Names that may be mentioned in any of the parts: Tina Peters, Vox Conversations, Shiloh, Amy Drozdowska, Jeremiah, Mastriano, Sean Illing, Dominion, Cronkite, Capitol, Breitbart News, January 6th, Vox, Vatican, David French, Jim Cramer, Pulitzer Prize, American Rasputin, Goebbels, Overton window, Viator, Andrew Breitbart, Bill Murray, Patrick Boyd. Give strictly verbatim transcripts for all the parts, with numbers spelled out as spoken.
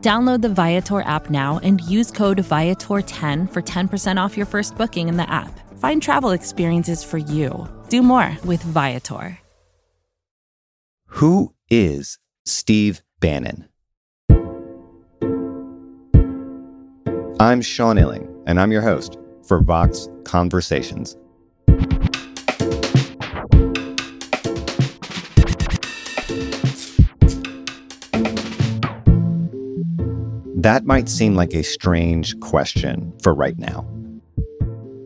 Download the Viator app now and use code Viator ten for ten percent off your first booking in the app. Find travel experiences for you. Do more with Viator. Who is Steve Bannon? I'm Sean Illing, and I'm your host for Vox Conversations. That might seem like a strange question for right now.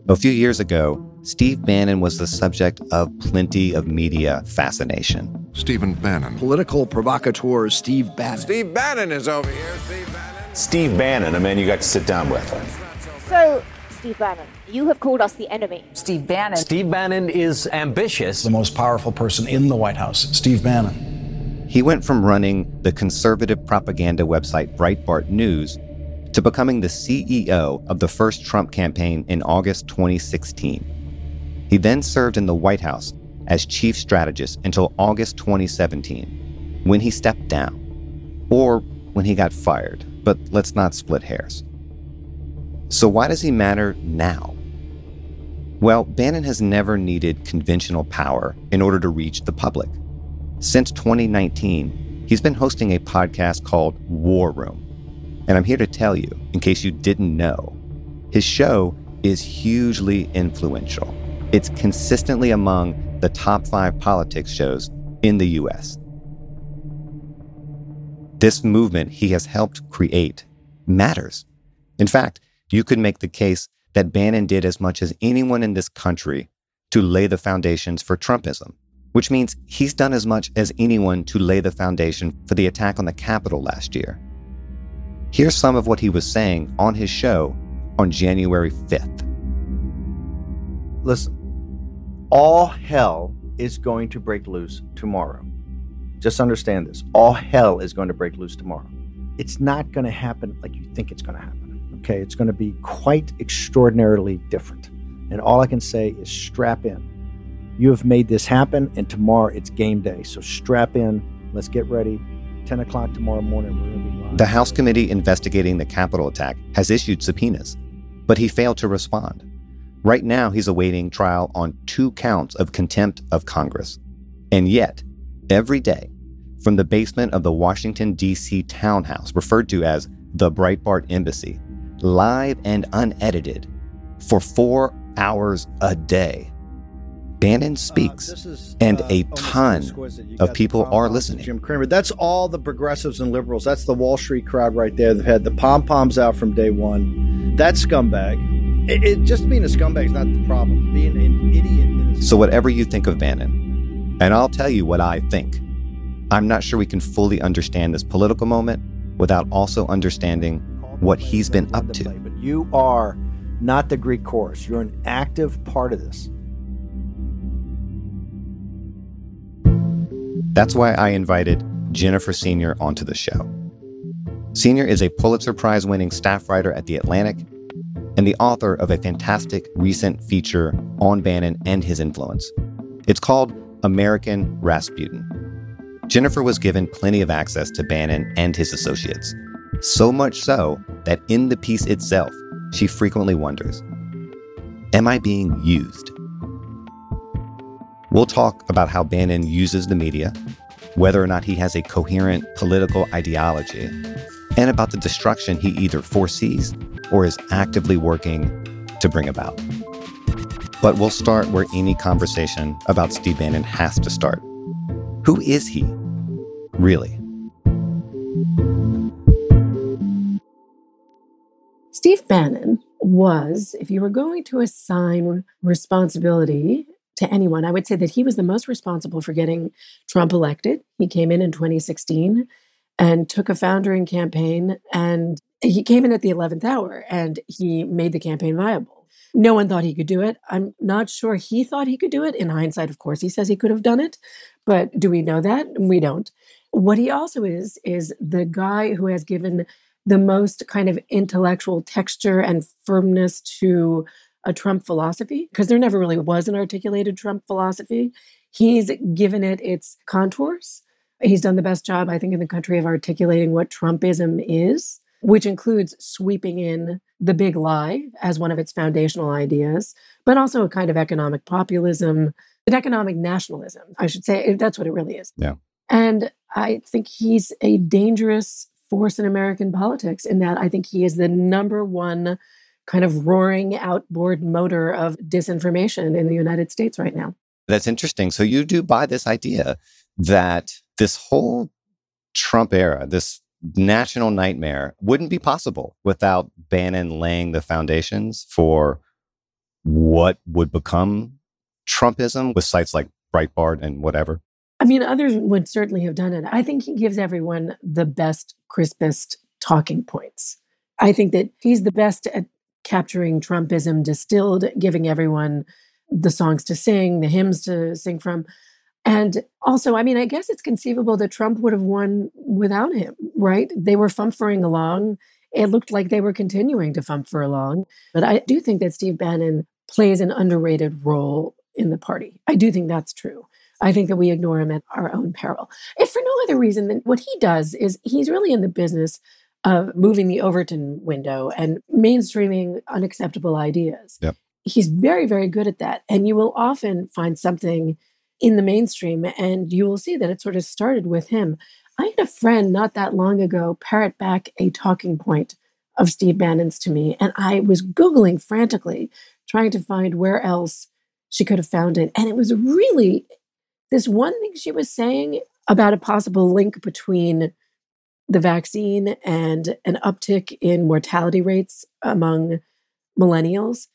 A few years ago, Steve Bannon was the subject of plenty of media fascination. Stephen Bannon. Political provocateur Steve Bannon. Steve Bannon is over here. Steve Bannon. Steve Bannon, a man you got to sit down with. So, Steve Bannon, you have called us the enemy. Steve Bannon. Steve Bannon is ambitious. The most powerful person in the White House, Steve Bannon. He went from running the conservative propaganda website Breitbart News to becoming the C E O of the first Trump campaign in August twenty sixteen. He then served in the White House as chief strategist until August twenty seventeen, when he stepped down, or when he got fired. But let's not split hairs. So why does he matter now? Well, Bannon has never needed conventional power in order to reach the public. Since twenty nineteen, he's been hosting a podcast called War Room. And I'm here to tell you, in case you didn't know, his show is hugely influential. It's consistently among the top five politics shows in the U S. This movement he has helped create matters. In fact, you could make the case that Bannon did as much as anyone in this country to lay the foundations for Trumpism, which means he's done as much as anyone to lay the foundation for the attack on the Capitol last year. Here's some of what he was saying on his show on January fifth. Listen, all hell is going to break loose tomorrow. Just understand this. All hell is going to break loose tomorrow. It's not going to happen like you think it's going to happen, okay? It's going to be quite extraordinarily different. And all I can say is strap in. You have made this happen, and tomorrow it's game day. So strap in. Let's get ready. ten o'clock tomorrow morning, we're going to be live. The House committee investigating the Capitol attack has issued subpoenas, but he failed to respond. Right now, he's awaiting trial on two counts of contempt of Congress. And yet, every day, from the basement of the Washington, D C townhouse, referred to as the Breitbart Embassy, live and unedited, for four hours a day, Bannon speaks, uh, is, and uh, a ton of people are listening. Jim Cramer, that's all the progressives and liberals. That's the Wall Street crowd right there that had the pom-poms out from day one. That scumbag. It, it, just being a scumbag is not the problem. Being an idiot is... So whatever you think of Bannon, and I'll tell you what I think, I'm not sure we can fully understand this political moment without also understanding what he's been up to. But you are not the Greek chorus. You're an active part of this. That's why I invited Jennifer Senior onto the show. Senior is a Pulitzer Prize-winning staff writer at The Atlantic and the author of a fantastic recent feature on Bannon and his influence. It's called American Rasputin. Jennifer was given plenty of access to Bannon and his associates, so much so that in the piece itself, she frequently wonders, am I being used? We'll talk about how Bannon uses the media, whether or not he has a coherent political ideology, and about the destruction he either foresees or is actively working to bring about. But we'll start where any conversation about Steve Bannon has to start. Who is he, really? Steve Bannon was, if you were going to assign responsibility to anyone, I would say that he was the most responsible for getting Trump elected. He came in in twenty sixteen and took a foundering campaign, and he came in at the eleventh hour, and he made the campaign viable. No one thought he could do it. I'm not sure he thought he could do it. In hindsight, of course, he says he could have done it, but do we know that? We don't. What he also is, is the guy who has given the most kind of intellectual texture and firmness to a Trump philosophy, because there never really was an articulated Trump philosophy. He's given it its contours. He's done the best job, I think, in the country of articulating what Trumpism is, which includes sweeping in the big lie as one of its foundational ideas, but also a kind of economic populism, an economic nationalism, I should say. That's what it really is. Yeah. And I think he's a dangerous force in American politics in that I think he is the number one kind of roaring outboard motor of disinformation in the United States right now. That's interesting. So you do buy this idea that this whole Trump era, this national nightmare, wouldn't be possible without Bannon laying the foundations for what would become Trumpism with sites like Breitbart and whatever? I mean, others would certainly have done it. I think he gives everyone the best, crispest talking points. I think that he's the best at capturing Trumpism distilled, giving everyone the songs to sing, the hymns to sing from. And also, I mean, I guess it's conceivable that Trump would have won without him, right? They were fumfering along. It looked like they were continuing to fumfer along. But I do think that Steve Bannon plays an underrated role in the party. I do think that's true. I think that we ignore him at our own peril. If for no other reason than what he does is he's really in the business of moving the Overton window and mainstreaming unacceptable ideas. Yep. He's very, very good at that. And you will often find something in the mainstream and you will see that it sort of started with him. I had a friend not that long ago parrot back a talking point of Steve Bannon's to me. And I was Googling frantically, trying to find where else she could have found it. And it was really this one thing she was saying about a possible link between the vaccine and an uptick in mortality rates among millennials.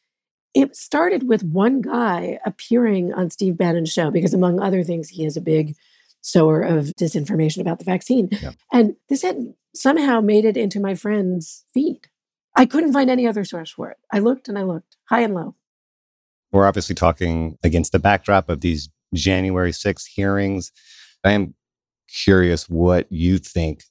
It started with one guy appearing on Steve Bannon's show because, among other things, he is a big sower of disinformation about the vaccine. Yeah. And this had somehow made it into my friend's feed. I couldn't find any other source for it. I looked and I looked, high and low. We're obviously talking against the backdrop of these January sixth hearings. I am curious what you think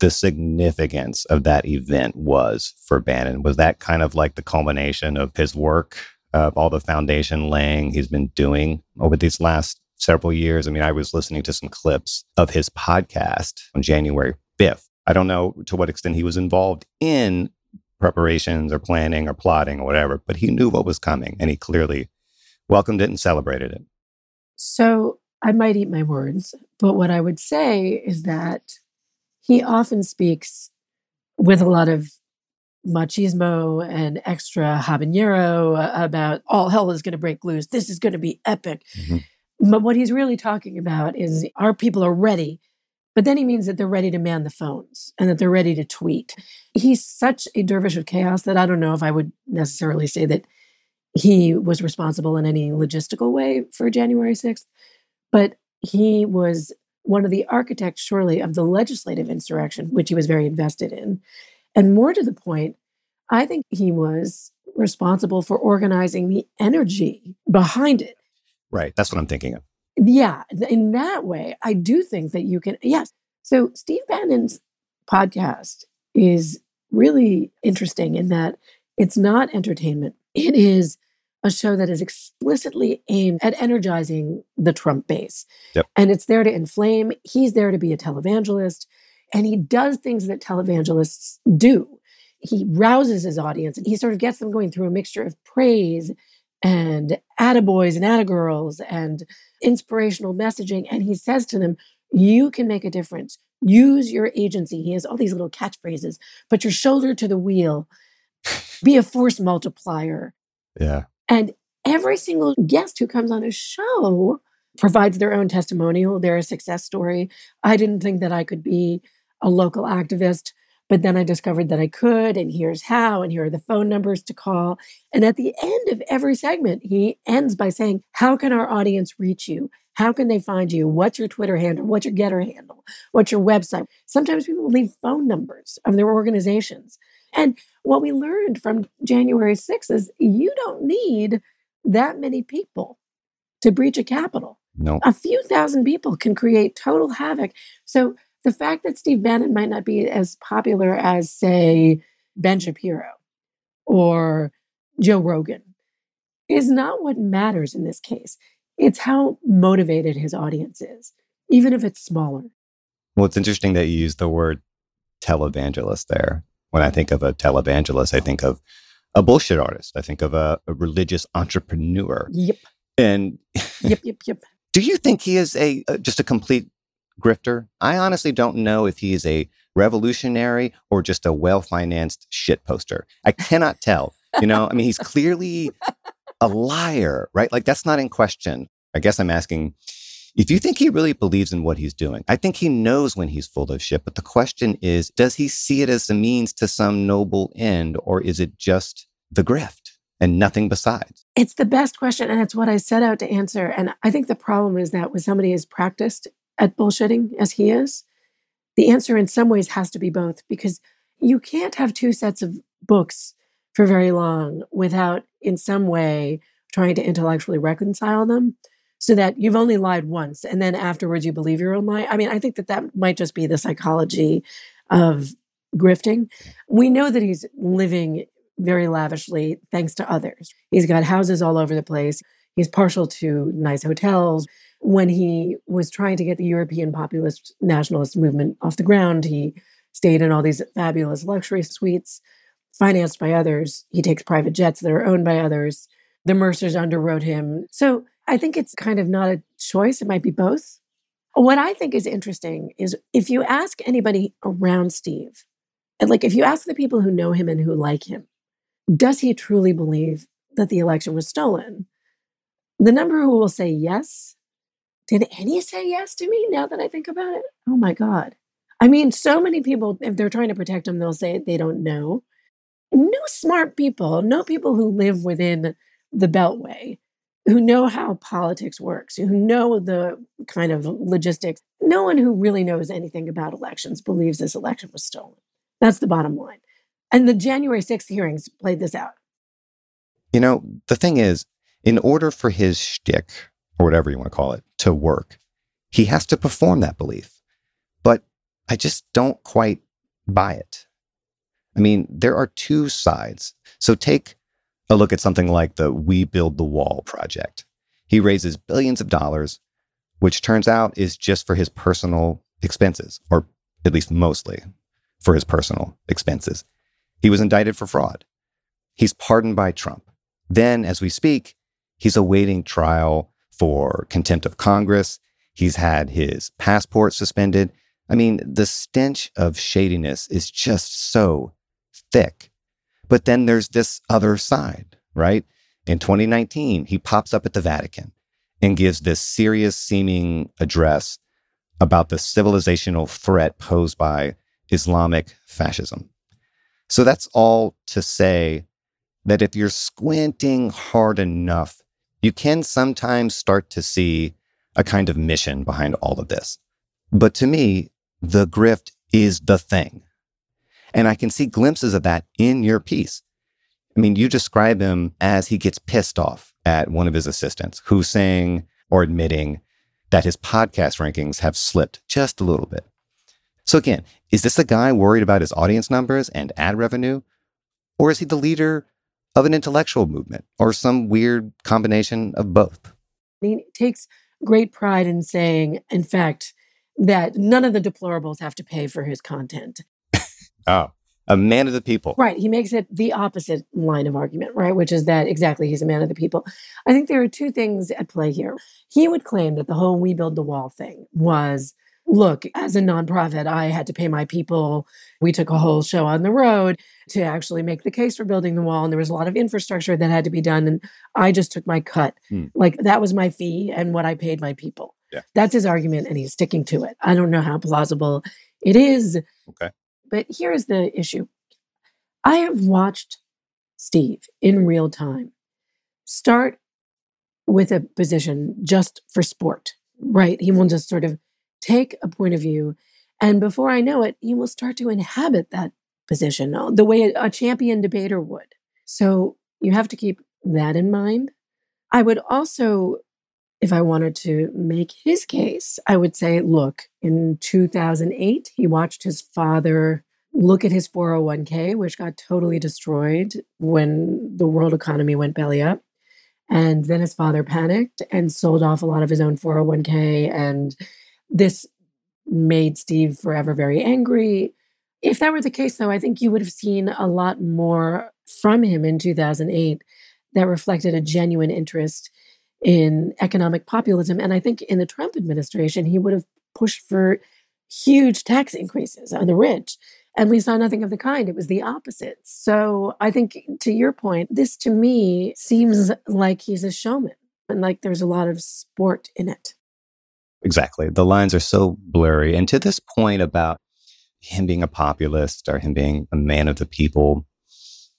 the significance of that event was for Bannon. Was that kind of like the culmination of his work, of all the foundation laying he's been doing over these last several years? I mean, I was listening to some clips of his podcast on January fifth. I don't know to what extent he was involved in preparations or planning or plotting or whatever, but he knew what was coming and he clearly welcomed it and celebrated it. So I might eat my words, but what I would say is that he often speaks with a lot of machismo and extra habanero about all hell is going to break loose. This is going to be epic. Mm-hmm. But what he's really talking about is our people are ready. But then he means that they're ready to man the phones and that they're ready to tweet. He's such a dervish of chaos that I don't know if I would necessarily say that he was responsible in any logistical way for January sixth. But he was one of the architects, surely, of the legislative insurrection, which he was very invested in. And more to the point, I think he was responsible for organizing the energy behind it. Right. That's what I'm thinking of. Yeah. In that way, I do think that you can, yes. So Steve Bannon's podcast is really interesting in that it's not entertainment. It is a show that is explicitly aimed at energizing the Trump base. Yep. And it's there to inflame. He's there to be a televangelist. And he does things that televangelists do. he rouses his audience and he sort of gets them going through a mixture of praise and attaboys and attagirls and inspirational messaging. And he says to them, you can make a difference. Use your agency. He has all these little catchphrases. Put your shoulder to the wheel. Be a force multiplier. Yeah. And every single guest who comes on his show provides their own testimonial. They're a success story. I didn't think that I could be a local activist, but then I discovered that I could, and here's how, and here are the phone numbers to call. And at the end of every segment, he ends by saying, how can our audience reach you? How can they find you? What's your Twitter handle? What's your Getter handle? What's your website? Sometimes people leave phone numbers of their organizations. And what we learned from January sixth is you don't need that many people to breach a Capitol. No. A few thousand people can create total havoc. So the fact that Steve Bannon might not be as popular as, say, Ben Shapiro or Joe Rogan is not what matters in this case. It's how motivated his audience is, even if it's smaller. Well, it's interesting that you use the word televangelist there. When I think of a televangelist, I think of a bullshit artist. I think of a, a religious entrepreneur. Yep. And yep, yep, yep. Do you think he is a uh, just a complete grifter? I honestly don't know if he is a revolutionary or just a well-financed shit poster. I cannot tell. You know, I mean, he's clearly a liar, right? Like, that's not in question. I guess I'm asking if you think he really believes in what he's doing. I think he knows when he's full of shit. But the question is, does he see it as a means to some noble end, or is it just the grift and nothing besides? It's the best question. And it's what I set out to answer. And I think the problem is that when somebody is practiced at bullshitting as he is, the answer in some ways has to be both, because you can't have two sets of books for very long without in some way trying to intellectually reconcile them, so that you've only lied once and then afterwards you believe your own lie. I mean, I think that that might just be the psychology of grifting. We know that he's living very lavishly thanks to others. He's got houses all over the place. He's partial to nice hotels. When he was trying to get the European populist nationalist movement off the ground, he stayed in all these fabulous luxury suites financed by others. He takes private jets that are owned by others. The Mercers underwrote him. So I think it's kind of not a choice. It might be both. What I think is interesting is if you ask anybody around Steve, and like if you ask the people who know him and who like him, does he truly believe that the election was stolen? The number who will say yes. Did any say yes to me now that I think about it? Oh my God. I mean, so many people, if they're trying to protect him, they'll say they don't know. No smart people, no people who live within the Beltway, who know how politics works, who know the kind of logistics. No one who really knows anything about elections believes this election was stolen. That's the bottom line. And the January sixth hearings played this out. You know, the thing is, in order for his shtick, or whatever you want to call it, to work, he has to perform that belief. But I just don't quite buy it. I mean, there are two sides. So take a look at something like the We Build the Wall project. He raises billions of dollars, which turns out is just for his personal expenses, or at least mostly for his personal expenses. He was indicted for fraud. He's pardoned by Trump. Then, as we speak, he's awaiting trial for contempt of Congress. He's had his passport suspended. I mean, the stench of shadiness is just so thick. But then there's this other side, right? In twenty nineteen, he pops up at the Vatican and gives this serious seeming address about the civilizational threat posed by Islamic fascism. So that's all to say that if you're squinting hard enough, you can sometimes start to see a kind of mission behind all of this. But to me, the grift is the thing. And I can see glimpses of that in your piece. I mean, you describe him as he gets pissed off at one of his assistants who's saying or admitting that his podcast rankings have slipped just a little bit. So again, is this a guy worried about his audience numbers and ad revenue? Or is he the leader of an intellectual movement, or some weird combination of both? He takes great pride in saying, in fact, that none of the deplorables have to pay for his content. Oh, a man of the people. Right. He makes it the opposite line of argument, right? Which is that exactly, he's a man of the people. I think there are two things at play here. He would claim that the whole We Build the Wall thing was, look, as a nonprofit, I had to pay my people. We took a whole show on the road to actually make the case for building the wall. And there was a lot of infrastructure that had to be done. And I just took my cut. Hmm. Like, that was my fee and what I paid my people. Yeah. That's his argument, and he's sticking to it. I don't know how plausible it is. Okay. But here is the issue. I have watched Steve in real time start with a position just for sport, right? He will just sort of take a point of view, and before I know it, he will start to inhabit that position the way a champion debater would. So you have to keep that in mind. I would also, if I wanted to make his case, I would say, look, in two thousand eight, he watched his father look at his four oh one k, which got totally destroyed when the world economy went belly up. And then his father panicked and sold off a lot of his own four oh one k. And this made Steve forever very angry. If that were the case, though, I think you would have seen a lot more from him in two thousand eight that reflected a genuine interest in economic populism. And I think in the Trump administration, he would have pushed for huge tax increases on the rich. And we saw nothing of the kind. It was the opposite. So I think, to your point, this to me seems like he's a showman and like there's a lot of sport in it. Exactly. The lines are so blurry. And to this point about him being a populist or him being a man of the people,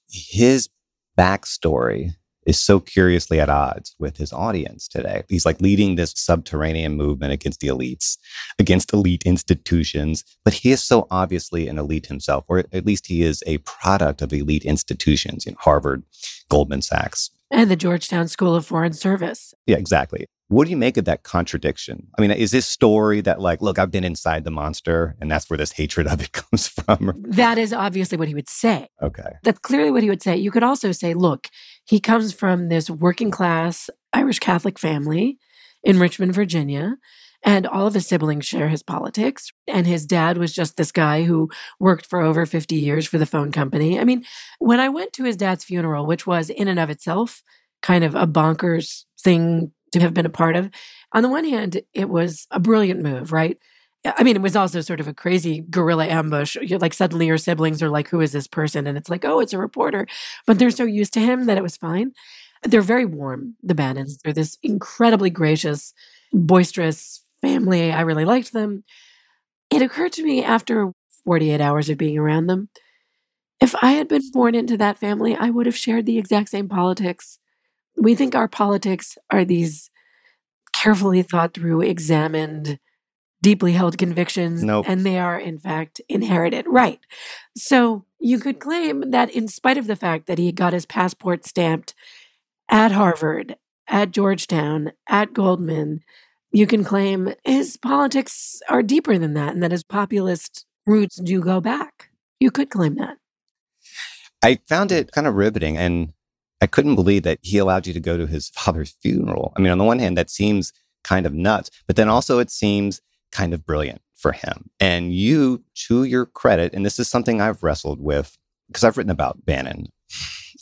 his backstory is so curiously at odds with his audience today. He's like leading this subterranean movement against the elites, against elite institutions, but he is so obviously an elite himself, or at least he is a product of elite institutions, you know, Harvard, Goldman Sachs. And the Georgetown School of Foreign Service. Yeah, exactly. What do you make of that contradiction? I mean, is this story that like, look, I've been inside the monster and that's where this hatred of it comes from? That is obviously what he would say. Okay. That's clearly what he would say. You could also say, look, he comes from this working class Irish Catholic family in Richmond, Virginia, and all of his siblings share his politics. And his dad was just this guy who worked for over fifty years for the phone company. I mean, when I went to his dad's funeral, which was in and of itself kind of a bonkers thing to have been a part of. On the one hand, it was a brilliant move, right? I mean, it was also sort of a crazy guerrilla ambush. You're like, suddenly your siblings are like, who is this person? And it's like, oh, it's a reporter. But they're so used to him that it was fine. They're very warm, the Bannons. They're this incredibly gracious, boisterous family. I really liked them. It occurred to me after forty-eight hours of being around them, if I had been born into that family, I would have shared the exact same politics. We think our politics are these carefully thought through, examined, deeply held convictions, nope. And they are, in fact, inherited. Right. So you could claim that in spite of the fact that he got his passport stamped at Harvard, at Georgetown, at Goldman, you can claim his politics are deeper than that and that his populist roots do go back. You could claim that. I found it kind of riveting, and I couldn't believe that he allowed you to go to his father's funeral. I mean, on the one hand, that seems kind of nuts, but then also it seems kind of brilliant for him. And you, to your credit, and this is something I've wrestled with because I've written about Bannon.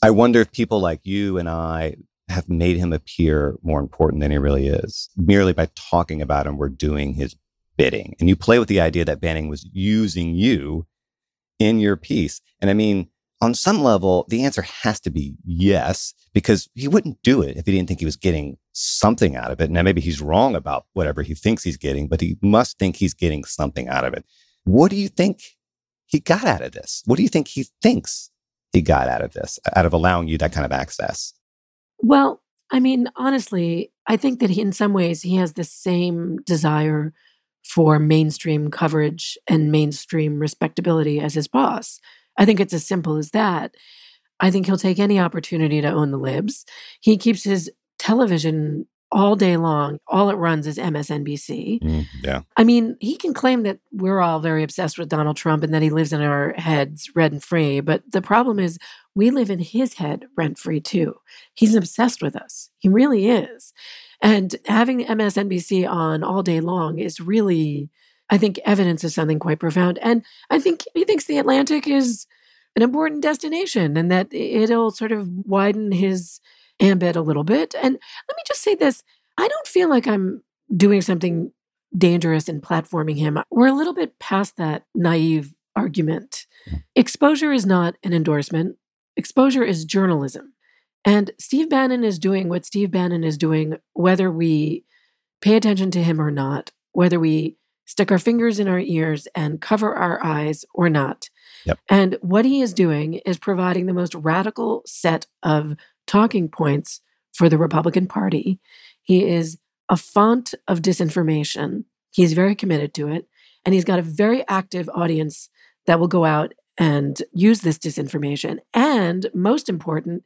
I wonder if people like you and I have made him appear more important than he really is. Merely by talking about him, we're doing his bidding. And you play with the idea that Bannon was using you in your piece. And I mean, on some level, the answer has to be yes, because he wouldn't do it if he didn't think he was getting something out of it. Now, maybe he's wrong about whatever he thinks he's getting, but he must think he's getting something out of it. What do you think he got out of this? What do you think he thinks he got out of this, out of allowing you that kind of access? Well, I mean, honestly, I think that he, in some ways he has the same desire for mainstream coverage and mainstream respectability as his boss. I think it's as simple as that. I think he'll take any opportunity to own the libs. He keeps his television all day long. All it runs is M S N B C. Mm, yeah. I mean, he can claim that we're all very obsessed with Donald Trump and that he lives in our heads rent and free. But the problem is we live in his head rent free too. He's obsessed with us. He really is. And having M S N B C on all day long is really, I think, evidence is something quite profound. And I think he thinks The Atlantic is an important destination and that it'll sort of widen his ambit a little bit. And let me just say this. I don't feel like I'm doing something dangerous in platforming him. We're a little bit past that naive argument. Exposure is not an endorsement. Exposure is journalism. And Steve Bannon is doing what Steve Bannon is doing, whether we pay attention to him or not, whether we stick our fingers in our ears and cover our eyes or not. Yep. And what he is doing is providing the most radical set of talking points for the Republican Party. He is a font of disinformation. He's very committed to it. And he's got a very active audience that will go out and use this disinformation. And most important,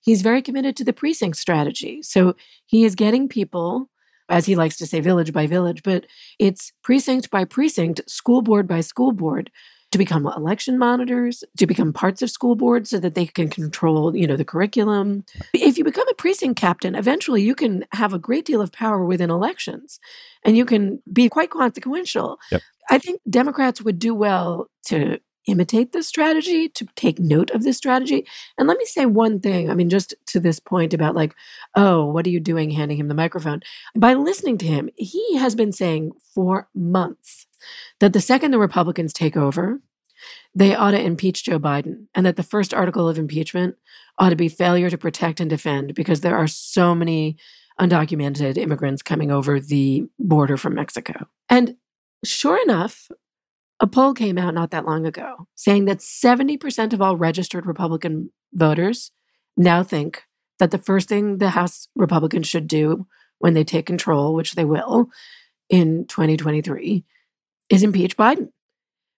he's very committed to the precinct strategy. So he is getting people, as he likes to say, village by village, but it's precinct by precinct, school board by school board, to become election monitors, to become parts of school boards so that they can control, you know, the curriculum. If you become a precinct captain, eventually you can have a great deal of power within elections and you can be quite consequential. Yep. I think Democrats would do well to imitate this strategy, to take note of this strategy. And let me say one thing, I mean, just to this point about like, oh, what are you doing handing him the microphone? By listening to him, he has been saying for months that the second the Republicans take over, they ought to impeach Joe Biden, and that the first article of impeachment ought to be failure to protect and defend because there are so many undocumented immigrants coming over the border from Mexico. And sure enough, a poll came out not that long ago saying that seventy percent of all registered Republican voters now think that the first thing the House Republicans should do when they take control, which they will in twenty twenty-three, is impeach Biden.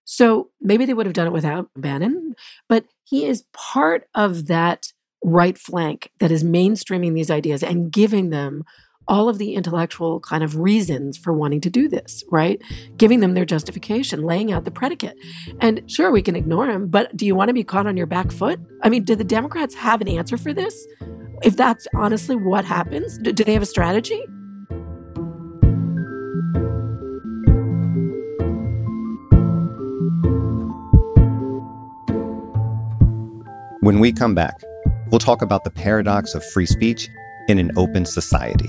So maybe they would have done it without Bannon, but he is part of that right flank that is mainstreaming these ideas and giving them all of the intellectual kind of reasons for wanting to do this, right? Giving them their justification, laying out the predicate. And sure, we can ignore him, but do you want to be caught on your back foot? I mean, do the Democrats have an answer for this? If that's honestly what happens, do they have a strategy? When we come back, we'll talk about the paradox of free speech in an open society.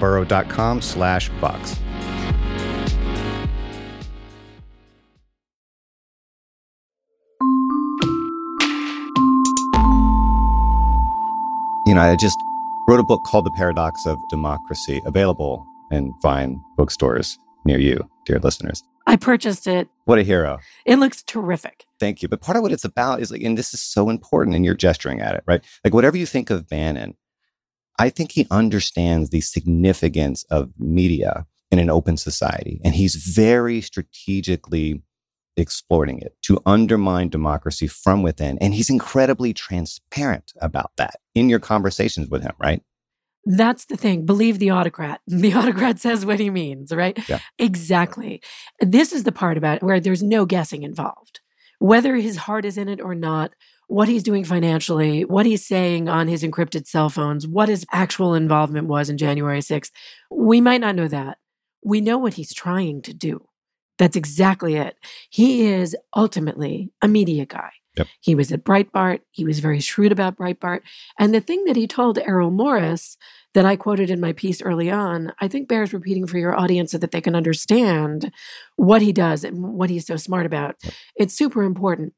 burrow.com slash Vox. You know, I just wrote a book called The Paradox of Democracy, available in fine bookstores near you, dear listeners. I purchased it. What a hero. It looks terrific. Thank you. But part of what it's about is like, and this is so important, and you're gesturing at it, right? Like, whatever you think of Bannon, I think he understands the significance of media in an open society, and he's very strategically exploiting it to undermine democracy from within. And he's incredibly transparent about that in your conversations with him, right? That's the thing. Believe the autocrat. The autocrat says what he means, right? Yeah. Exactly. This is the part about where there's no guessing involved. Whether his heart is in it or not, what he's doing financially, what he's saying on his encrypted cell phones, what his actual involvement was in January sixth. We might not know that. We know what he's trying to do. That's exactly it. He is ultimately a media guy. Yep. He was at Breitbart. He was very shrewd about Breitbart. And the thing that he told Errol Morris that I quoted in my piece early on, I think bears repeating for your audience so that they can understand what he does and what he's so smart about. Yep. It's super important.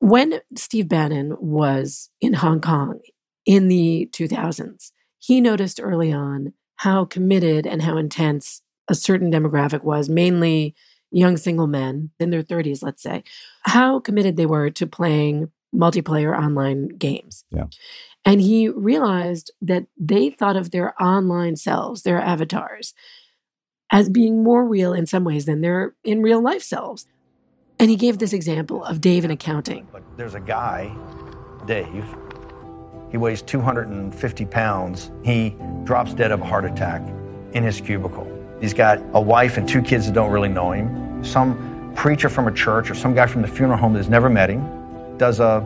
When Steve Bannon was in Hong Kong in the two thousands, he noticed early on how committed and how intense a certain demographic was, mainly young single men in their thirties, let's say, how committed they were to playing multiplayer online games. Yeah. And he realized that they thought of their online selves, their avatars, as being more real in some ways than their in real life selves. And he gave this example of Dave in accounting. But there's a guy, Dave, he weighs two hundred fifty pounds. He drops dead of a heart attack in his cubicle. He's got a wife and two kids that don't really know him. Some preacher from a church or some guy from the funeral home that's never met him does a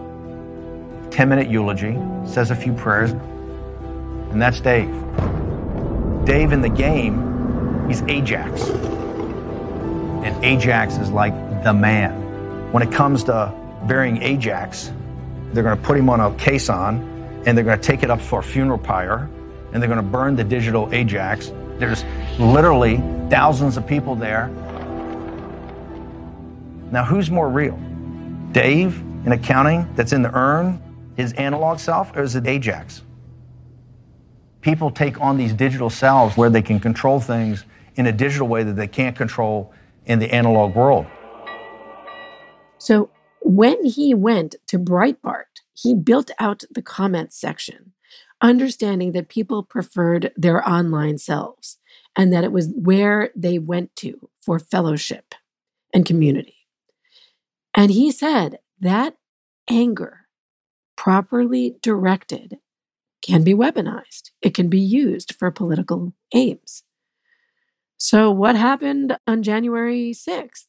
ten-minute eulogy, says a few prayers, and that's Dave. Dave in the game, he's Ajax. And Ajax is like the man. When it comes to burying Ajax, they're going to put him on a caisson, and they're going to take it up for a funeral pyre, and they're going to burn the digital Ajax. There's literally thousands of people there. Now, who's more real? Dave in accounting that's in the urn, his analog self, or is it Ajax? People take on these digital selves where they can control things in a digital way that they can't control in the analog world. So when he went to Breitbart, he built out the comments section, understanding that people preferred their online selves and that it was where they went to for fellowship and community. And he said that anger, properly directed, can be weaponized. It can be used for political aims. So what happened on January sixth?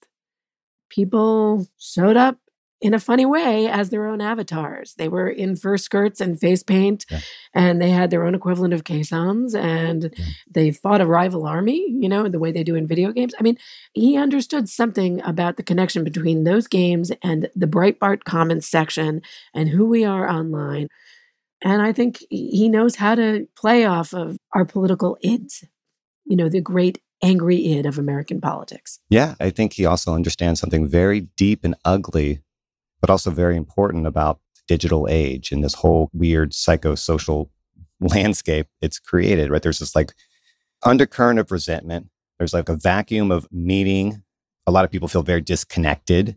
People showed up in a funny way as their own avatars. They were in fur skirts and face paint, yeah. And they had their own equivalent of caissons, and yeah. They fought a rival army, you know, the way they do in video games. I mean, he understood something about the connection between those games and the Breitbart comments section and who we are online. And I think he knows how to play off of our political ids, you know, the great angry id of American politics. Yeah, I think he also understands something very deep and ugly, but also very important about the digital age and this whole weird psychosocial landscape it's created, right? There's this like undercurrent of resentment. There's like a vacuum of meaning. A lot of people feel very disconnected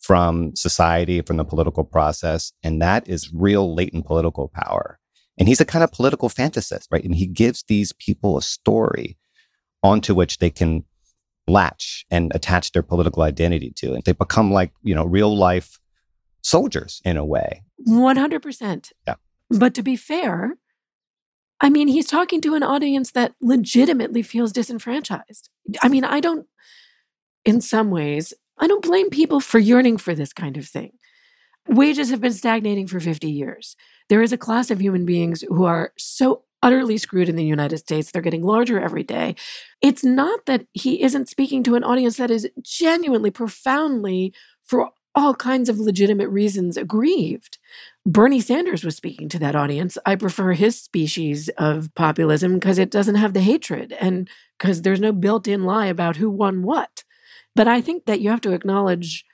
from society, from the political process. And that is real latent political power. And he's a kind of political fantasist, right? And he gives these people a story onto which they can latch and attach their political identity to. And they become like, you know, real life soldiers in a way. one hundred percent. Yeah. But to be fair, I mean, he's talking to an audience that legitimately feels disenfranchised. I mean, I don't, in some ways, I don't blame people for yearning for this kind of thing. Wages have been stagnating for fifty years. There is a class of human beings who are so utterly screwed in the United States. They're getting larger every day. It's not that he isn't speaking to an audience that is genuinely, profoundly, for all kinds of legitimate reasons, aggrieved. Bernie Sanders was speaking to that audience. I prefer his species of populism because it doesn't have the hatred and because there's no built-in lie about who won what. But I think that you have to acknowledge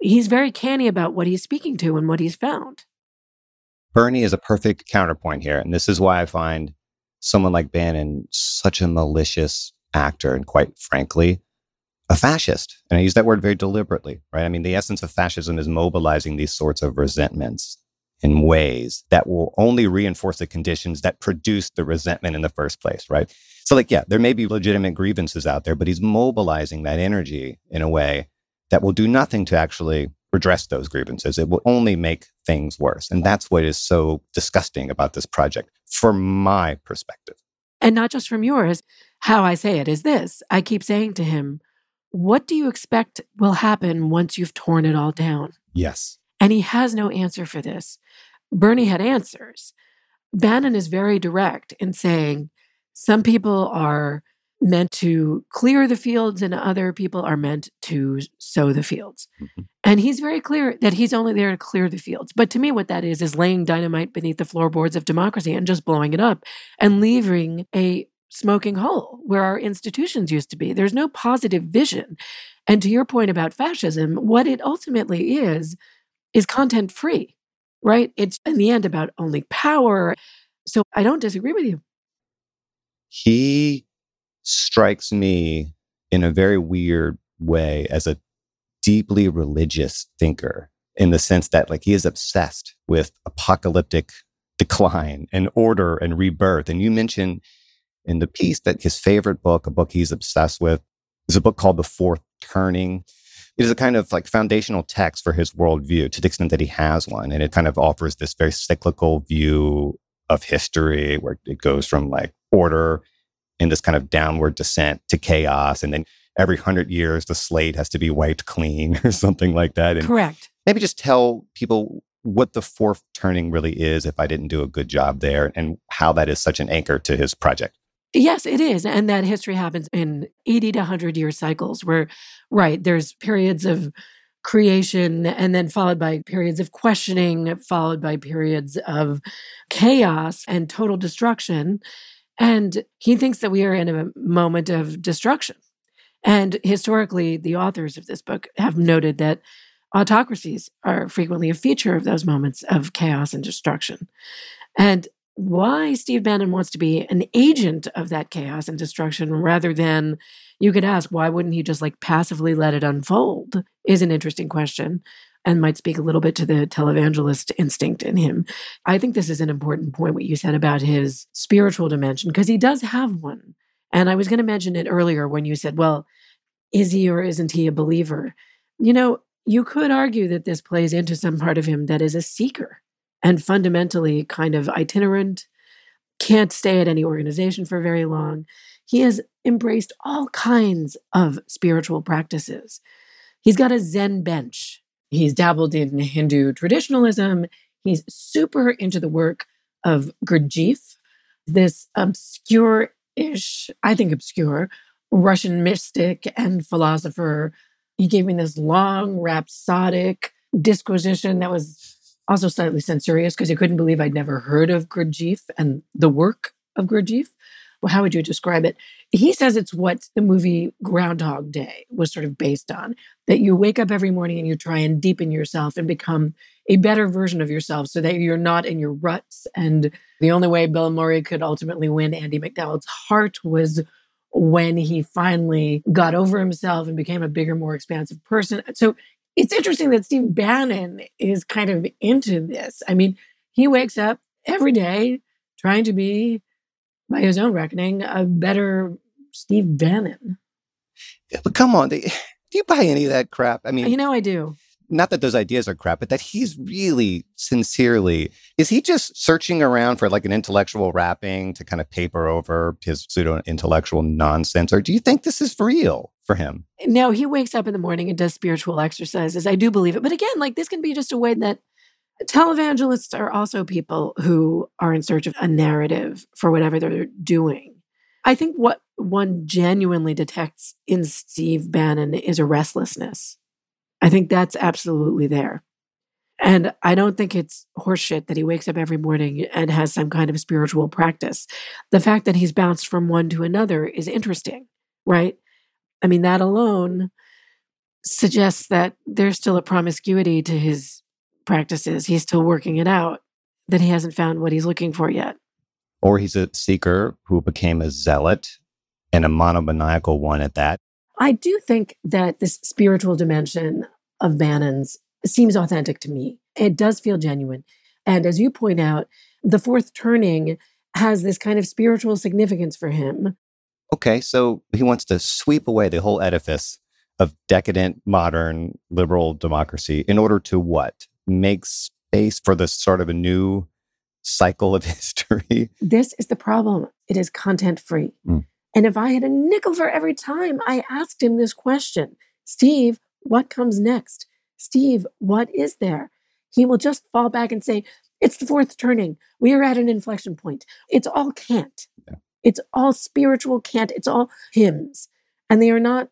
he's very canny about what he's speaking to and what he's found. Bernie is a perfect counterpoint here. And this is why I find someone like Bannon such a malicious actor and, quite frankly, a fascist. And I use that word very deliberately, right? I mean, the essence of fascism is mobilizing these sorts of resentments in ways that will only reinforce the conditions that produced the resentment in the first place, right? So like, yeah, there may be legitimate grievances out there, but he's mobilizing that energy in a way that will do nothing to actually redress those grievances. It will only make things worse. And that's what is so disgusting about this project from my perspective. And not just from yours. How I say it is this. I keep saying to him, what do you expect will happen once you've torn it all down? Yes. And he has no answer for this. Bernie had answers. Bannon is very direct in saying some people are meant to clear the fields and other people are meant to sow the fields. Mm-hmm. And he's very clear that he's only there to clear the fields. But to me, what that is, is laying dynamite beneath the floorboards of democracy and just blowing it up and leaving a smoking hole where our institutions used to be. There's no positive vision. And to your point about fascism, what it ultimately is, is content free, right? It's in the end about only power. So I don't disagree with you. He strikes me in a very weird way as a deeply religious thinker, in the sense that like he is obsessed with apocalyptic decline and order and rebirth. And you mentioned in the piece that his favorite book, a book he's obsessed with, is a book called The Fourth Turning. It is a kind of like foundational text for his worldview to the extent that he has one. And it kind of offers this very cyclical view of history where it goes from like order in this kind of downward descent to chaos. And then every hundred years, the slate has to be wiped clean or something like that. And correct. Maybe just tell people what The Fourth Turning really is, if I didn't do a good job there, and how that is such an anchor to his project. Yes, it is. And that history happens in eighty to one hundred year cycles where, right, there's periods of creation and then followed by periods of questioning, followed by periods of chaos and total destruction. And he thinks that we are in a moment of destruction. And historically, the authors of this book have noted that autocracies are frequently a feature of those moments of chaos and destruction. And why Steve Bannon wants to be an agent of that chaos and destruction rather than, you could ask, why wouldn't he just like passively let it unfold, is an interesting question and might speak a little bit to the televangelist instinct in him. I think this is an important point, what you said about his spiritual dimension, because he does have one. And I was going to mention it earlier when you said, well, is he or isn't he a believer? You know, you could argue that this plays into some part of him that is a seeker. And fundamentally kind of itinerant, can't stay at any organization for very long. He has embraced all kinds of spiritual practices. He's got a Zen bench. He's dabbled in Hindu traditionalism. He's super into the work of Gurdjieff, this obscure-ish, I think obscure, Russian mystic and philosopher. He gave me this long, rhapsodic disquisition that was also slightly censorious because I couldn't believe I'd never heard of Gurdjieff and the work of Gurdjieff. Well, how would you describe it? He says it's what the movie Groundhog Day was sort of based on, that you wake up every morning and you try and deepen yourself and become a better version of yourself so that you're not in your ruts. And the only way Bill Murray could ultimately win Andy McDowell's heart was when he finally got over himself and became a bigger, more expansive person. So it's interesting that Steve Bannon is kind of into this. I mean, he wakes up every day trying to be, by his own reckoning, a better Steve Bannon. Yeah, but come on, they, do you buy any of that crap? I mean, you know I do. Not that those ideas are crap, but that he's really sincerely, is he just searching around for like an intellectual wrapping to kind of paper over his pseudo-intellectual nonsense? Or do you think this is real for him? No, he wakes up in the morning and does spiritual exercises. I do believe it. But again, like this can be just a way that televangelists are also people who are in search of a narrative for whatever they're doing. I think what one genuinely detects in Steve Bannon is a restlessness. I think that's absolutely there. And I don't think it's horseshit that he wakes up every morning and has some kind of spiritual practice. The fact that he's bounced from one to another is interesting, right? I mean, that alone suggests that there's still a promiscuity to his practices. He's still working it out, that he hasn't found what he's looking for yet. Or he's a seeker who became a zealot, and a monomaniacal one at that. I do think that this spiritual dimension of Bannon's seems authentic to me. It does feel genuine. And as you point out, The Fourth Turning has this kind of spiritual significance for him. Okay, so he wants to sweep away the whole edifice of decadent, modern, liberal democracy in order to what? Make space for this sort of a new cycle of history? This is the problem. It is content-free. Mm. And if I had a nickel for every time I asked him this question, Steve, what comes next? Steve, what is there? He will just fall back and say, it's the fourth turning. We are at an inflection point. It's all cant. Yeah. It's all spiritual cant. It's all hymns. And they are not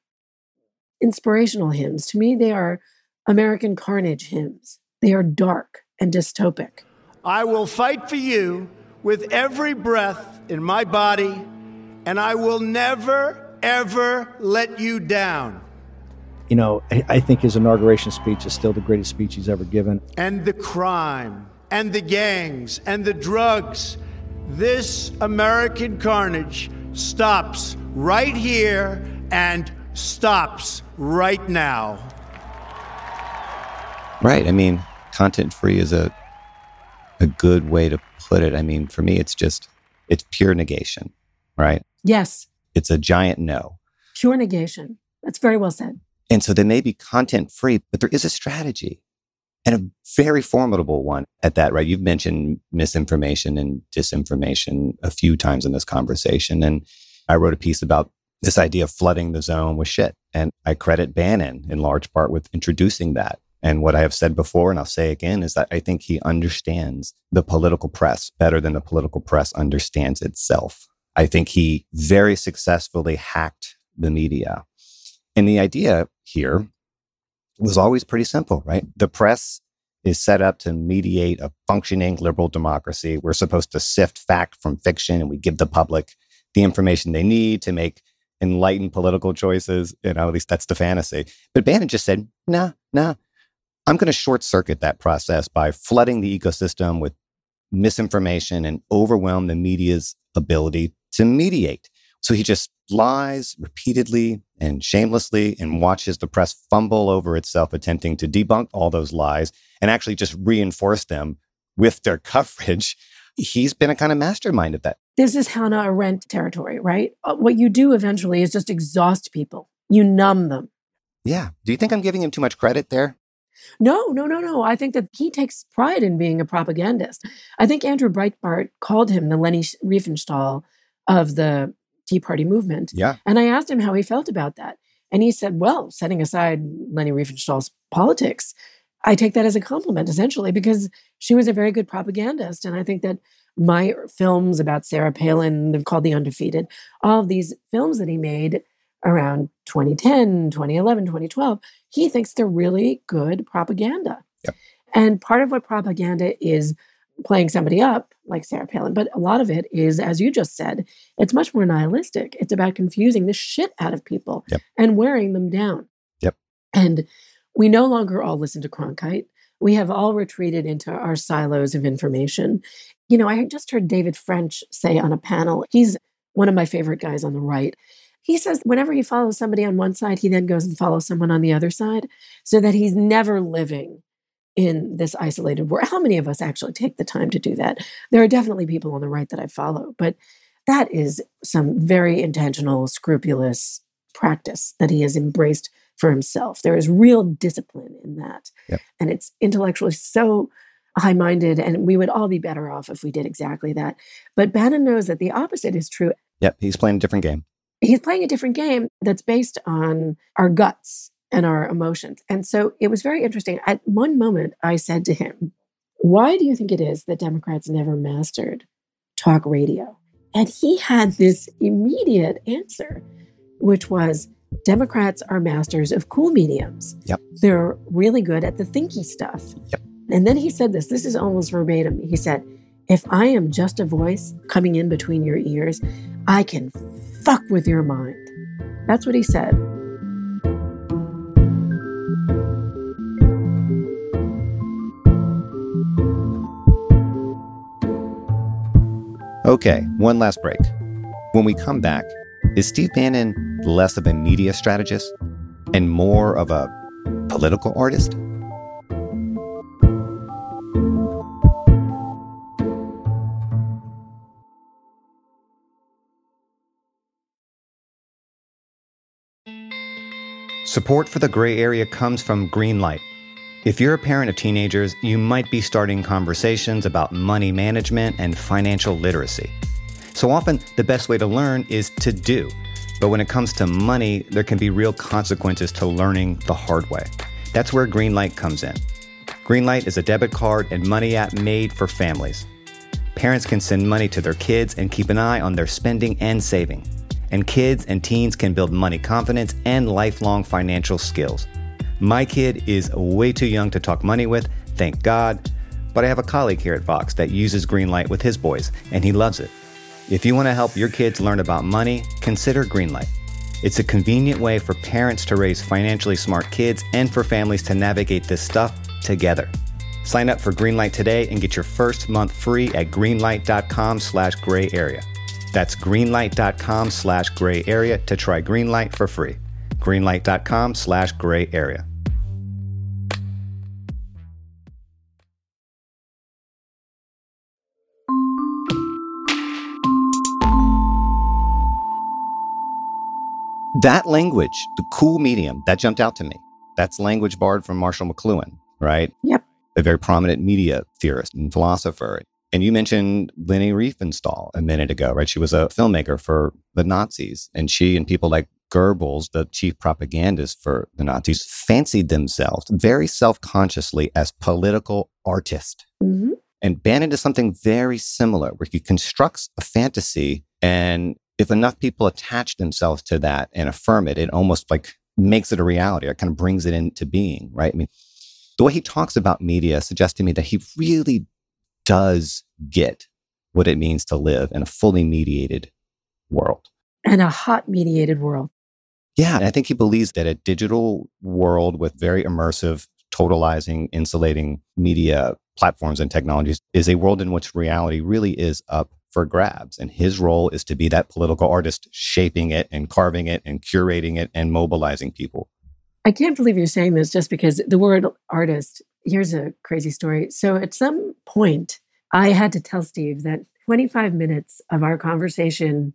inspirational hymns. To me, they are American carnage hymns. They are dark and dystopic. I will fight for you with every breath in my body, and I will never, ever let you down. You know, I think his inauguration speech is still the greatest speech he's ever given. And the crime, and the gangs, and the drugs. This American carnage stops right here and stops right now. Right. I mean, content free is a a good way to put it. I mean, for me, it's just, it's pure negation, right? Yes. It's a giant no. Pure negation. That's very well said. And so they may be content free, but there is a strategy and a very formidable one at that, right? You've mentioned misinformation and disinformation a few times in this conversation. And I wrote a piece about this idea of flooding the zone with shit. And I credit Bannon in large part with introducing that. And what I have said before, and I'll say again, is that I think he understands the political press better than the political press understands itself. I think he very successfully hacked the media. And the idea here was always pretty simple, right? The press is set up to mediate a functioning liberal democracy. We're supposed to sift fact from fiction, and we give the public the information they need to make enlightened political choices. You know, at least that's the fantasy. But Bannon just said, nah, nah. I'm going to short circuit that process by flooding the ecosystem with misinformation and overwhelm the media's ability to mediate. So he just lies repeatedly and shamelessly and watches the press fumble over itself, attempting to debunk all those lies and actually just reinforce them with their coverage. He's been a kind of mastermind at that. This is Hannah Arendt territory, right? What you do eventually is just exhaust people. You numb them. Yeah. Do you think I'm giving him too much credit there? No, no, no, no. I think that he takes pride in being a propagandist. I think Andrew Breitbart called him the Lenny Riefenstahl of the Tea Party movement. Yeah. And I asked him how he felt about that. And he said, well, setting aside Lenny Riefenstahl's politics, I take that as a compliment, essentially, because she was a very good propagandist. And I think that my films about Sarah Palin, they're called The Undefeated, all of these films that he made around twenty ten, twenty eleven, twenty twelve, he thinks they're really good propaganda. Yep. And part of what propaganda is playing somebody up, like Sarah Palin, but a lot of it is, as you just said, it's much more nihilistic. It's about confusing the shit out of people yep. and wearing them down. Yep. And we no longer all listen to Cronkite. We have all retreated into our silos of information. You know, I just heard David French say on a panel, he's one of my favorite guys on the right. He says whenever he follows somebody on one side, he then goes and follows someone on the other side so that he's never living in this isolated world. How many of us actually take the time to do that? There are definitely people on the right that I follow, but that is some very intentional, scrupulous practice that he has embraced for himself. There is real discipline in that. Yep. And it's intellectually so high-minded, and we would all be better off if we did exactly that. But Bannon knows that the opposite is true. Yep, he's playing a different game. He's playing a different game that's based on our guts and our emotions. And so it was very interesting. At one moment, I said to him, why do you think it is that Democrats never mastered talk radio? And he had this immediate answer, which was, Democrats are masters of cool mediums. Yep. They're really good at the thinky stuff. Yep. And then he said this, this is almost verbatim. He said, if I am just a voice coming in between your ears, I can fuck with your mind. That's what he said. Okay, one last break. When we come back, is Steve Bannon less of a media strategist and more of a political artist? Support for The Gray Area comes from Greenlight. If you're a parent of teenagers, you might be starting conversations about money management and financial literacy. So often, the best way to learn is to do. But when it comes to money, there can be real consequences to learning the hard way. That's where Greenlight comes in. Greenlight is a debit card and money app made for families. Parents can send money to their kids and keep an eye on their spending and saving. And kids and teens can build money confidence and lifelong financial skills. My kid is way too young to talk money with, thank God, but I have a colleague here at Vox that uses Greenlight with his boys, and he loves it. If you want to help your kids learn about money, consider Greenlight. It's a convenient way for parents to raise financially smart kids and for families to navigate this stuff together. Sign up for Greenlight today and get your first month free at greenlight.com slash gray area. That's greenlight.com slash gray area to try Greenlight for free. Greenlight.com slash gray area. That language, the cool medium, that jumped out to me. That's language borrowed from Marshall McLuhan, right? Yep. A very prominent media theorist and philosopher. And you mentioned Lenny Riefenstahl a minute ago, right? She was a filmmaker for the Nazis. And she and people like Goebbels, the chief propagandist for the Nazis, fancied themselves very self-consciously as political artists. Mm-hmm. And Bannon does something very similar, where he constructs a fantasy. And if enough people attach themselves to that and affirm it, it almost like makes it a reality. It kind of brings it into being, right? I mean, the way he talks about media suggests to me that he really does get what it means to live in a fully mediated world. And a hot mediated world. Yeah, and I think he believes that a digital world with very immersive, totalizing, insulating media platforms and technologies is a world in which reality really is up for grabs. And his role is to be that political artist, shaping it and carving it and curating it and mobilizing people. I can't believe you're saying this just because the word artist, here's a crazy story. So at some point, I had to tell Steve that twenty-five minutes of our conversation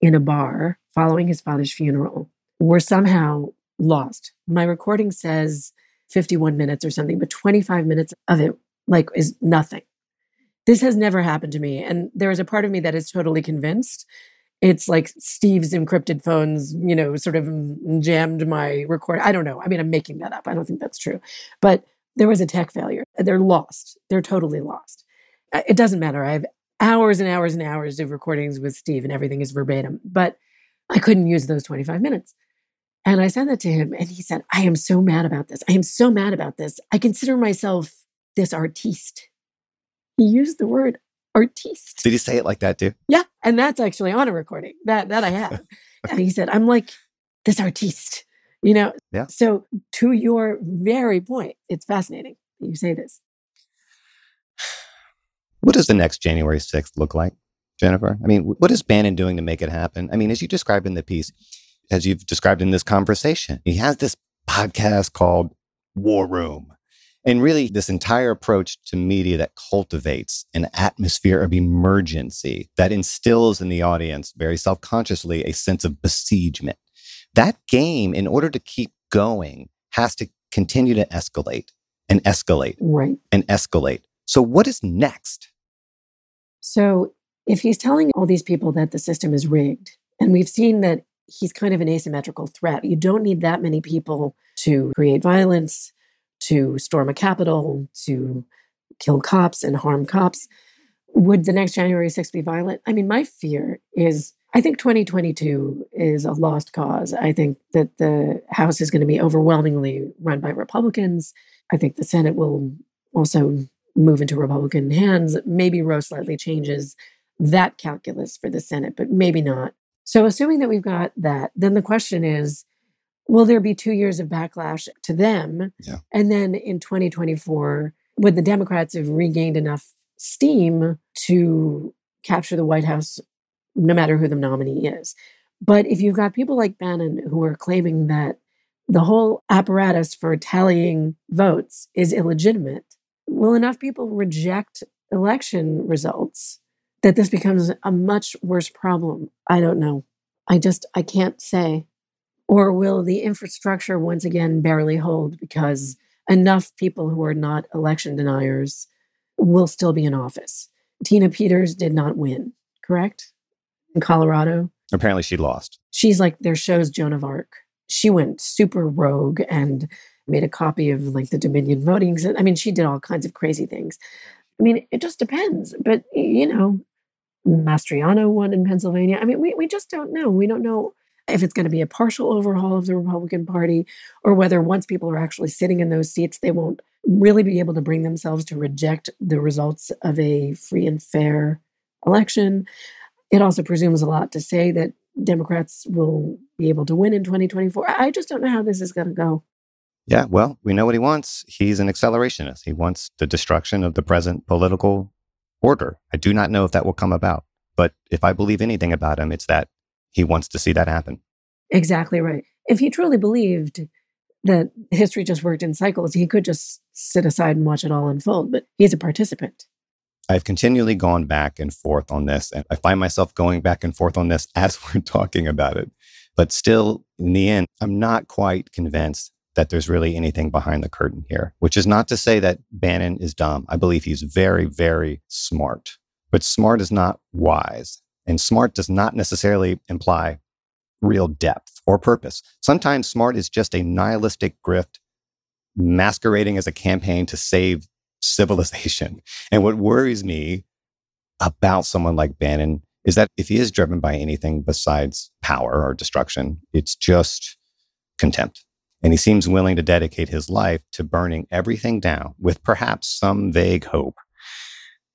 in a bar following his father's funeral were somehow lost. My recording says fifty-one minutes or something, but twenty-five minutes of it like is nothing. This has never happened to me. And there is a part of me that is totally convinced it's like Steve's encrypted phones, you know, sort of jammed my record. I don't know. I mean, I'm making that up. I don't think that's true. But there was a tech failure. They're lost. They're totally lost. It doesn't matter. I have hours and hours and hours of recordings with Steve and everything is verbatim. But I couldn't use those twenty-five minutes. And I said that to him and he said, I am so mad about this. I am so mad about this. I consider myself this artiste. He used the word artiste. Did he say it like that too? Yeah. And that's actually on a recording that that I have. And he said, I'm like this artiste, you know? Yeah. So to your very point, it's fascinating that you say this. What does the next January sixth look like, Jennifer? I mean, what is Bannon doing to make it happen? I mean, as you described in the piece, as you've described in this conversation, he has this podcast called War Room. And really, this entire approach to media that cultivates an atmosphere of emergency that instills in the audience, very self-consciously, a sense of besiegement. That game, in order to keep going, has to continue to escalate and escalate right. and escalate. So what is next? So if he's telling all these people that the system is rigged, and we've seen that he's kind of an asymmetrical threat, you don't need that many people to create violence, to storm a Capitol, to kill cops and harm cops. Would the next January sixth be violent? I mean, my fear is, I think twenty twenty-two is a lost cause. I think that the House is going to be overwhelmingly run by Republicans. I think the Senate will also move into Republican hands. Maybe Roe slightly changes that calculus for the Senate, but maybe not. So assuming that we've got that, then the question is, will there be two years of backlash to them? Yeah. And then in twenty twenty-four, would the Democrats have regained enough steam to capture the White House, no matter who the nominee is? But if you've got people like Bannon who are claiming that the whole apparatus for tallying votes is illegitimate, will enough people reject election results that this becomes a much worse problem? I don't know. I just, I can't say. Or will the infrastructure once again barely hold because enough people who are not election deniers will still be in office? Tina Peters did not win, correct? In Colorado? Apparently she lost. She's like their show's Joan of Arc. She went super rogue and made a copy of like the Dominion voting. I mean, she did all kinds of crazy things. I mean, it just depends. But, you know, Mastriano won in Pennsylvania. I mean, we, we just don't know. We don't know if it's going to be a partial overhaul of the Republican Party or whether once people are actually sitting in those seats, they won't really be able to bring themselves to reject the results of a free and fair election. It also presumes a lot to say that Democrats will be able to win in twenty twenty-four. I just don't know how this is going to go. Yeah, well, we know what he wants. He's an accelerationist. He wants the destruction of the present political order. I do not know if that will come about. But if I believe anything about him, it's that he wants to see that happen. Exactly right. If he truly believed that history just worked in cycles, he could just sit aside and watch it all unfold. But he's a participant. I've continually gone back and forth on this, and I find myself going back and forth on this as we're talking about it. But still, in the end, I'm not quite convinced that there's really anything behind the curtain here, which is not to say that Bannon is dumb. I believe he's very, very smart. But smart is not wise. And smart does not necessarily imply real depth or purpose. Sometimes smart is just a nihilistic grift masquerading as a campaign to save civilization. And what worries me about someone like Bannon is that if he is driven by anything besides power or destruction, it's just contempt. And he seems willing to dedicate his life to burning everything down with perhaps some vague hope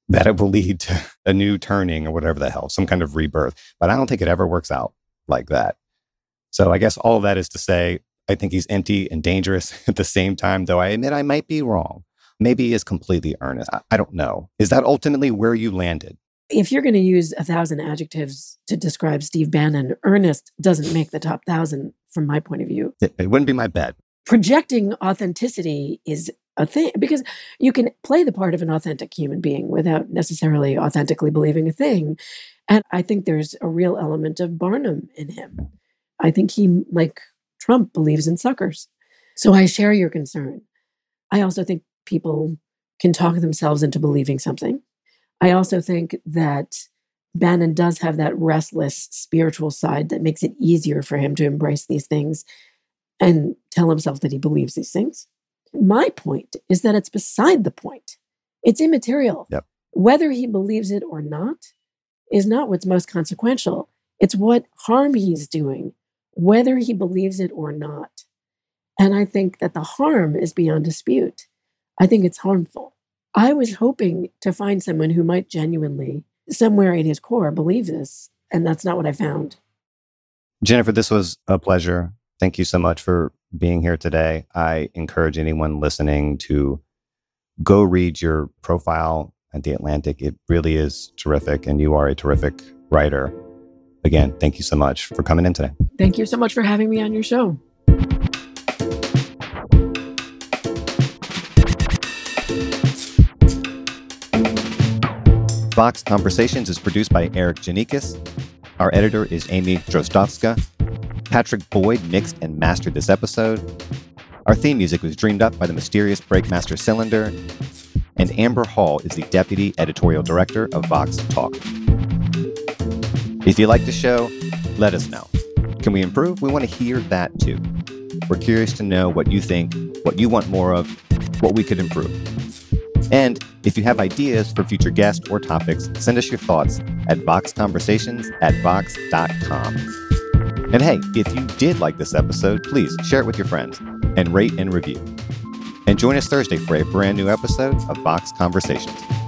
that it will lead to a new turning or whatever the hell, some kind of rebirth. But I don't think it ever works out like that. So I guess all of that is to say, I think he's empty and dangerous at the same time, though I admit I might be wrong. Maybe he is completely earnest. I don't know. Is that ultimately where you landed? If you're going to use a thousand adjectives to describe Steve Bannon, earnest doesn't make the top thousand from my point of view. It, it wouldn't be my bet. Projecting authenticity is a thing, because you can play the part of an authentic human being without necessarily authentically believing a thing. And I think there's a real element of Barnum in him. I think he, like Trump, believes in suckers. So I share your concern. I also think people can talk themselves into believing something. I also think that Bannon does have that restless spiritual side that makes it easier for him to embrace these things and tell himself that he believes these things. My point is that it's beside the point. It's immaterial. Yep. Whether he believes it or not is not what's most consequential. It's what harm he's doing, whether he believes it or not. And I think that the harm is beyond dispute. I think it's harmful. I was hoping to find someone who might genuinely, somewhere in his core, believe this, and that's not what I found. Jennifer, this was a pleasure. Thank you so much for being here today. I encourage anyone listening to go read your profile at The Atlantic. It really is terrific, and you are a terrific writer. Again, thank you so much for coming in today. Thank you so much for having me on your show. Vox Conversations is produced by Eric Janikis. Our editor is Amy Drozdowska. Patrick Boyd mixed and mastered this episode. Our theme music was dreamed up by the mysterious Breakmaster Cylinder. And Amber Hall is the deputy editorial director of Vox Talk. If you like the show, let us know. Can we improve? We want to hear that too. We're curious to know what you think, what you want more of, what we could improve. And if you have ideas for future guests or topics, send us your thoughts at vox conversations at vox dot com. And hey, if you did like this episode, please share it with your friends and rate and review. And join us Thursday for a brand new episode of Vox Conversations.